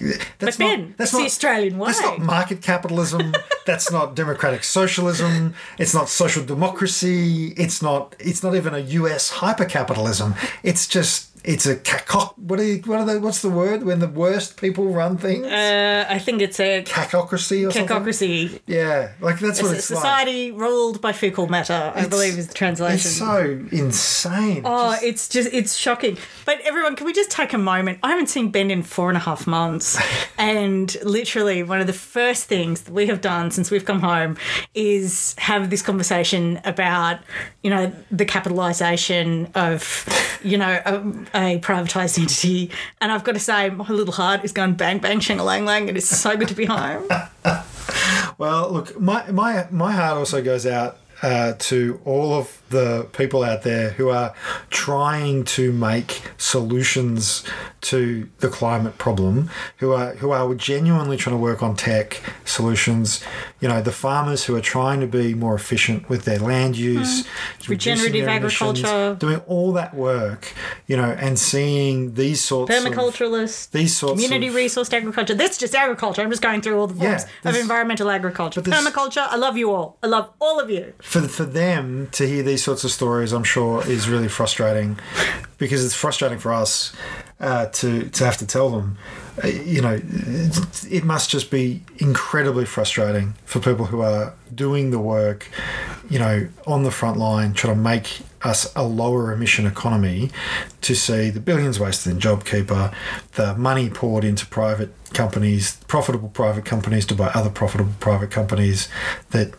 not the Australian way. That's not market capitalism. That's not democratic socialism. It's not social democracy. It's not even a US hypercapitalism. It's a cacoch. What's the word when the worst people run things? I think it's a cacocracy or something. Cacocracy. Yeah, that's what it's like. Society ruled by fecal matter, I believe is the translation. It's so insane. Oh, it's shocking. But everyone, can we just take a moment? I haven't seen Ben in 4.5 months, and literally one of the first things that we have done since we've come home is have this conversation about, the capitalisation of, a privatised entity. And I've got to say, my little heart is going bang, bang, shing-a-lang-lang. It is so good to be home. Well, look, my heart also goes out to all of the people out there who are trying to make solutions to the climate problem, who are genuinely trying to work on tech solutions. The farmers who are trying to be more efficient with their land use, regenerative agriculture, emissions, doing all that work, and seeing these sorts of permaculturalists, community resourced agriculture. That's just agriculture. I'm just going through all the forms of environmental agriculture, permaculture. I love you all. I love all of you. For them to hear these sorts of stories, I'm sure, is really frustrating, because it's frustrating for us to have to tell them. It must just be incredibly frustrating for people who are doing the work, on the front line, trying to make us a lower emission economy, to see the billions wasted in JobKeeper, the money poured into private companies, profitable private companies, to buy other profitable private companies that,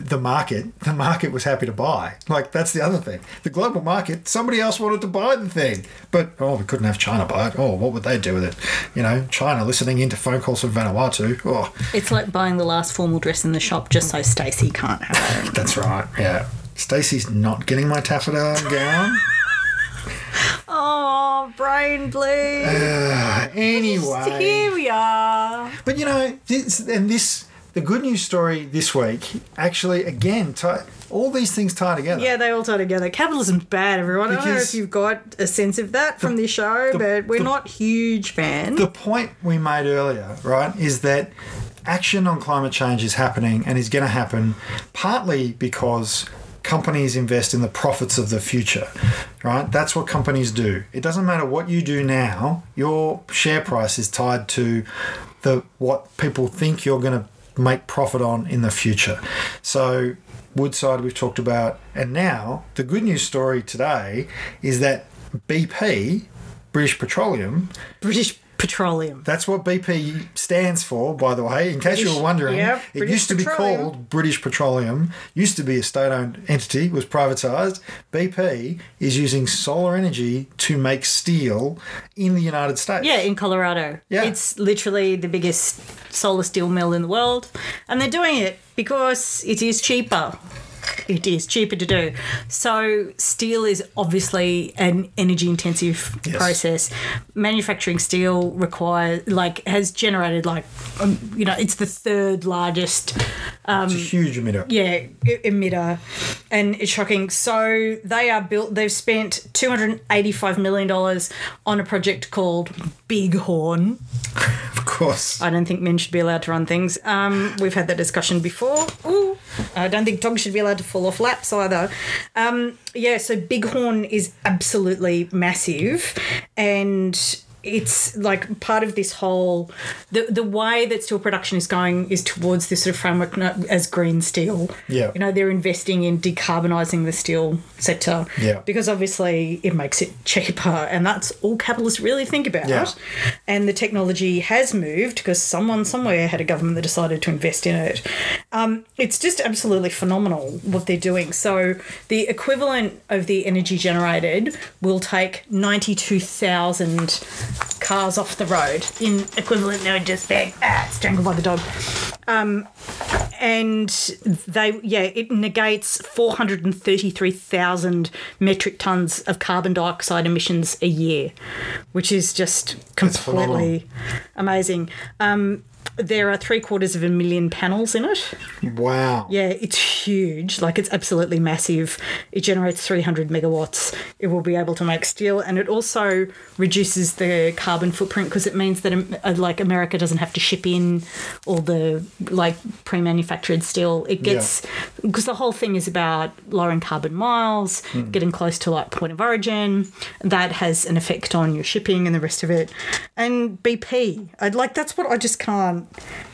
the market was happy to buy. That's the other thing. The global market, somebody else wanted to buy the thing. But, we couldn't have China buy it. Oh, what would they do with it? China listening into phone calls from Vanuatu. Oh. It's like buying the last formal dress in the shop just so Stacey can't have it. That's right, yeah. Stacey's not getting my taffeta gown. Oh, brain bleed. Anyway. Here we are. But, the good news story this week, actually, again, all these things tie together. Yeah, they all tie together. Capitalism's bad, everyone. Because I don't know if you've got a sense of that from this show, but we're not huge fans. The point we made earlier, right, is that action on climate change is happening and is going to happen partly because companies invest in the profits of the future, right? That's what companies do. It doesn't matter what you do now. Your share price is tied to what people think you're going to make profit on in the future. So Woodside we've talked about. And now the good news story today is that BP, British Petroleum. That's what BP stands for, by the way, in case you were wondering. Yep, it used to be called British Petroleum, used to be a state-owned entity, was privatised. BP is using solar energy to make steel in the United States. Yeah, in Colorado. Yeah. It's literally the biggest solar steel mill in the world, and they're doing it because it is cheaper. It is cheaper to do. So steel is obviously an energy-intensive process. Manufacturing steel has generated it's the third largest. It's a huge emitter. Yeah, emitter, and it's shocking. So they are built. They've spent $285 million on a project called Big Horn. Of course. I don't think men should be allowed to run things. We've had that discussion before. Ooh, I don't think dogs should be allowed to fall off laps either. So Big Horn is absolutely massive, and it's like part of this whole the way that steel production is going is towards this sort of framework as green steel. Yeah. You know, they're investing in decarbonising the steel sector. Yeah. Because obviously it makes it cheaper, and that's all capitalists really think about. Yeah. And the technology has moved because someone somewhere had a government that decided to invest in it. It's just absolutely phenomenal what they're doing. So the equivalent of the energy generated will take 92,000 cars off the road in equivalent. They were just there, strangled by the dog. And it negates 433,000 metric tonnes of carbon dioxide emissions a year, which is just completely amazing. There are 750,000 panels in it. Wow. Yeah, it's huge. Like, it's absolutely massive. It generates 300 megawatts. It will be able to make steel, and it also reduces the carbon footprint because it means that, like, America doesn't have to ship in all the, like, pre-manufactured steel. It gets – because the whole thing is about lowering carbon miles, getting close to, like, point of origin. That has an effect on your shipping and the rest of it. And BP, that's what I just can't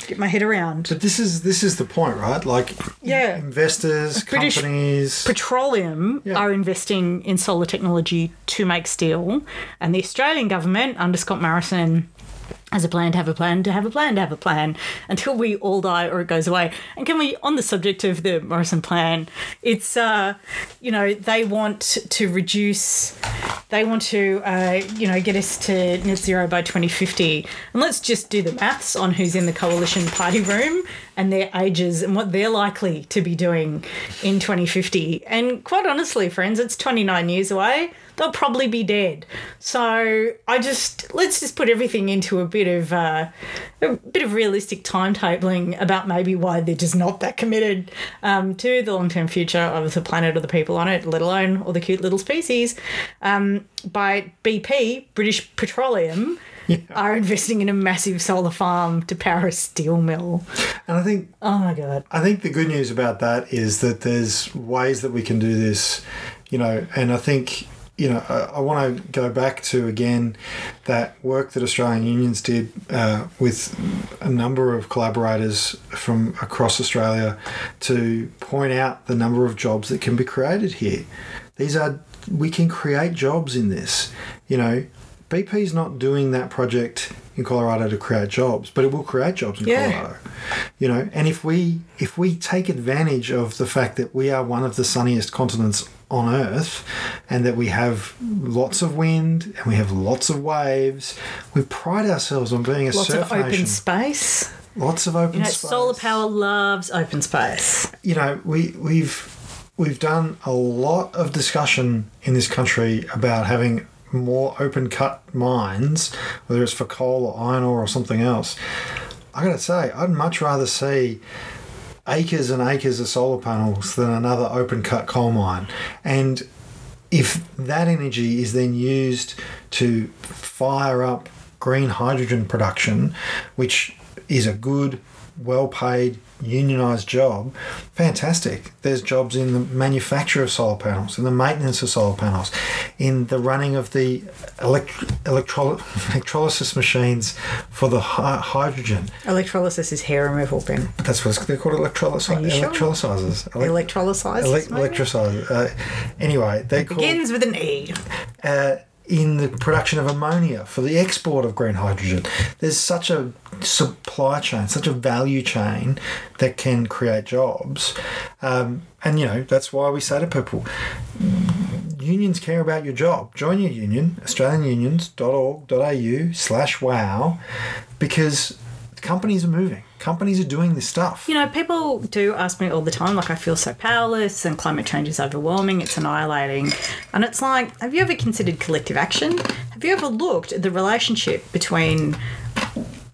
get my head around. But this is the point, right? Like, investors, British companies, Petroleum are investing in solar technology to make steel, and the Australian government under Scott Morrison has a plan to have a plan to have a plan to have a plan until we all die or it goes away. And can we, on the subject of the Morrison plan, it's they want to reduce. They want to, get us to net zero by 2050. And let's just do the maths on who's in the coalition party room and their ages and what they're likely to be doing in 2050. And quite honestly, friends, it's 29 years away. They'll probably be dead. So let's just put everything into a bit of realistic timetabling about maybe why they're just not that committed to the long-term future of the planet or the people on it, let alone all the cute little species. By BP, British Petroleum, are investing in a massive solar farm to power a steel mill. And I think... Oh, my God. I think the good news about that is that there's ways that we can do this, and I think... I want to go back to, again, that work that Australian unions did with a number of collaborators from across Australia to point out the number of jobs that can be created here. We can create jobs in this. BP's not doing that project in Colorado to create jobs, but it will create jobs in Colorado. And if we take advantage of the fact that we are one of the sunniest continents on Earth and that we have lots of wind and we have lots of waves, we pride ourselves on being a surf nation. Lots of open space. Solar power loves open space. We've done a lot of discussion in this country about having more open-cut mines, whether it's for coal or iron ore or something else. I gotta say, I'd much rather see acres and acres of solar panels than another open-cut coal mine. And if that energy is then used to fire up green hydrogen production, which is a good, well-paid, unionised job, fantastic. There's jobs in the manufacture of solar panels, in the maintenance of solar panels, in the running of the electrolysis machines for the hydrogen. Electrolysis is hair removal, Ben. But that's what they're called, electrolysizers. Sure? Electrolysizers. Anyway, they're called... Begins with an E. In the production of ammonia for the export of green hydrogen. There's such a supply chain, such a value chain that can create jobs. And, you know, that's why we say to people, unions care about your job. Join your union, australianunions.org.au/wow, because companies are moving. Companies are doing this stuff. You know, people do ask me all the time, like, I feel so powerless and climate change is overwhelming, it's annihilating. And it's like, have you ever considered collective action? Have you ever looked at the relationship between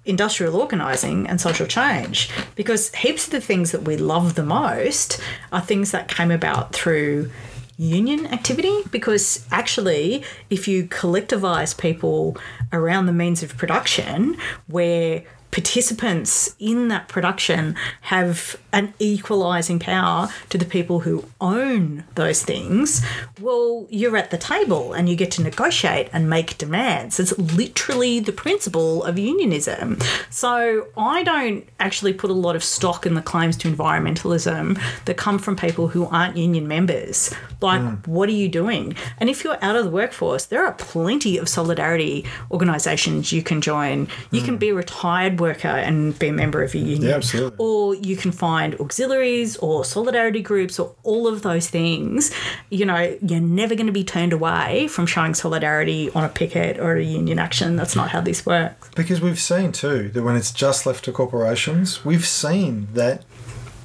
industrial organising and social change? Because heaps of the things that we love the most are things that came about through union activity, because actually if you collectivise people around the means of production where participants in that production have an equalising power to the people who own those things, well, you're at the table and you get to negotiate and make demands. It's literally the principle of unionism. So I don't actually put a lot of stock in the claims to environmentalism that come from people who aren't union members. Like, what are you doing? And if you're out of the workforce, there are plenty of solidarity organisations you can join. You can be a retired worker and be a member of a union. Yeah, absolutely. Or you can find auxiliaries or solidarity groups or all of those things. You know, you're never going to be turned away from showing solidarity on a picket or a union action. That's not how this works. Because we've seen too that when it's just left to corporations, we've seen that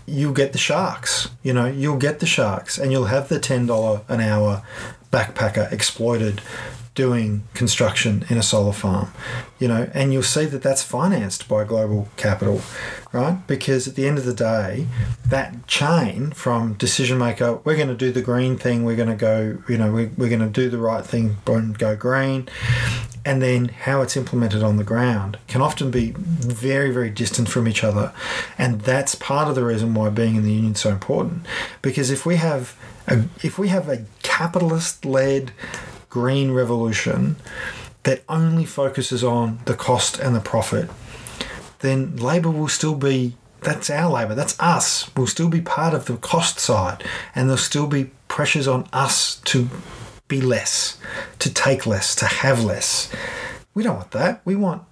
you'll get the sharks. You know, you'll get the sharks and you'll have the $10 an hour backpacker exploited doing construction in a solar farm, you know, and you'll see that that's financed by global capital, right? Because at the end of the day, that chain from decision maker, we're going to do the green thing, we're going to go, you know, we're going to do the right thing and go green, and then how it's implemented on the ground can often be very, very distant from each other. And that's part of the reason why being in the union is so important, because if we have a capitalist-led green revolution that only focuses on the cost and the profit, then labour will still be, that's our labour, that's us, will still be part of the cost side, and there'll still be pressures on us to be less, to take less, to have less. We don't want that. We want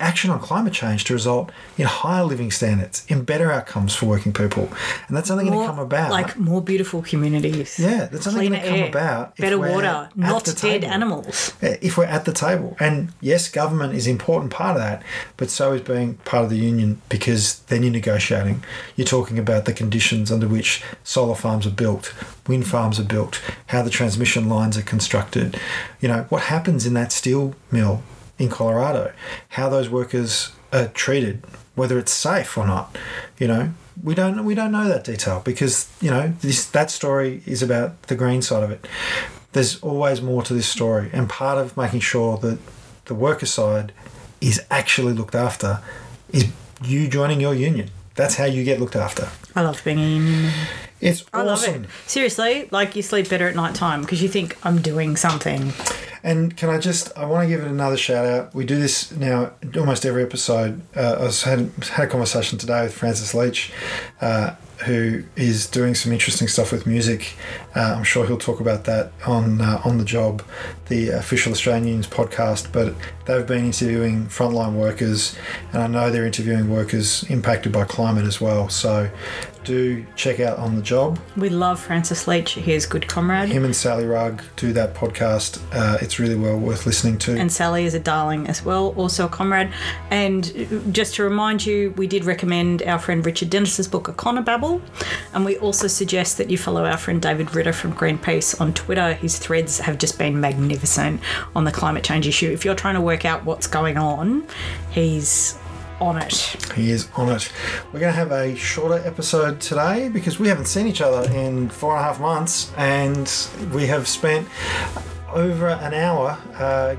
action on climate change to result in higher living standards, in better outcomes for working people. And that's only going to come about... Like more beautiful communities. Yeah, that's only going to come about... Better water, not dead animals. If we're at the table. And yes, government is an important part of that, but so is being part of the union, because then you're negotiating. You're talking about the conditions under which solar farms are built, wind farms are built, how the transmission lines are constructed. You know, what happens in that steel mill in Colorado, how those workers are treated, whether it's safe or not, you know, we don't know that detail, because, you know, that story is about the green side of it. There's always more to this story, and part of making sure that the worker side is actually looked after is you joining your union. That's how you get looked after. I love being a union member. It's awesome. I love it. Seriously, like, you sleep better at night time because you think, I'm doing something. And can I want to give it another shout out. We do this now almost every episode. I had a conversation today with Francis Leach, who is doing some interesting stuff with music. I'm sure he'll talk about that on The Job, the official Australian Union's podcast, but they've been interviewing frontline workers, and I know they're interviewing workers impacted by climate as well. So do check out On The Job. We love Francis Leach. He is a good comrade. Him and Sally Rugg do that podcast. It's really well worth listening to. And Sally is a darling as well, also a comrade. And just to remind you, we did recommend our friend Richard Dennis's book, Econobabble. And we also suggest that you follow our friend David Ritter from Greenpeace on Twitter. His threads have just been magnificent on the climate change issue. If you're trying to work out what's going on, he's on it. He is on it. We're going to have a shorter episode today because we haven't seen each other in 4.5 months, and we have spent over an hour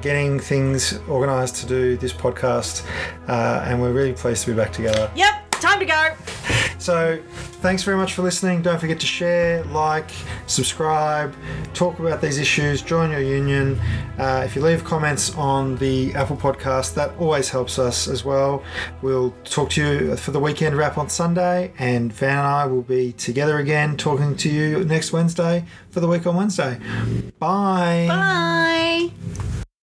getting things organised to do this podcast, and we're really pleased to be back together. Yep, time to go. So thanks very much for listening. Don't forget to share, like, subscribe, talk about these issues, join your union. If you leave comments on the Apple podcast, that always helps us as well. We'll talk to you for the weekend wrap on Sunday, and Van and I will be together again talking to you next Wednesday for the week on Wednesday. Bye. Bye.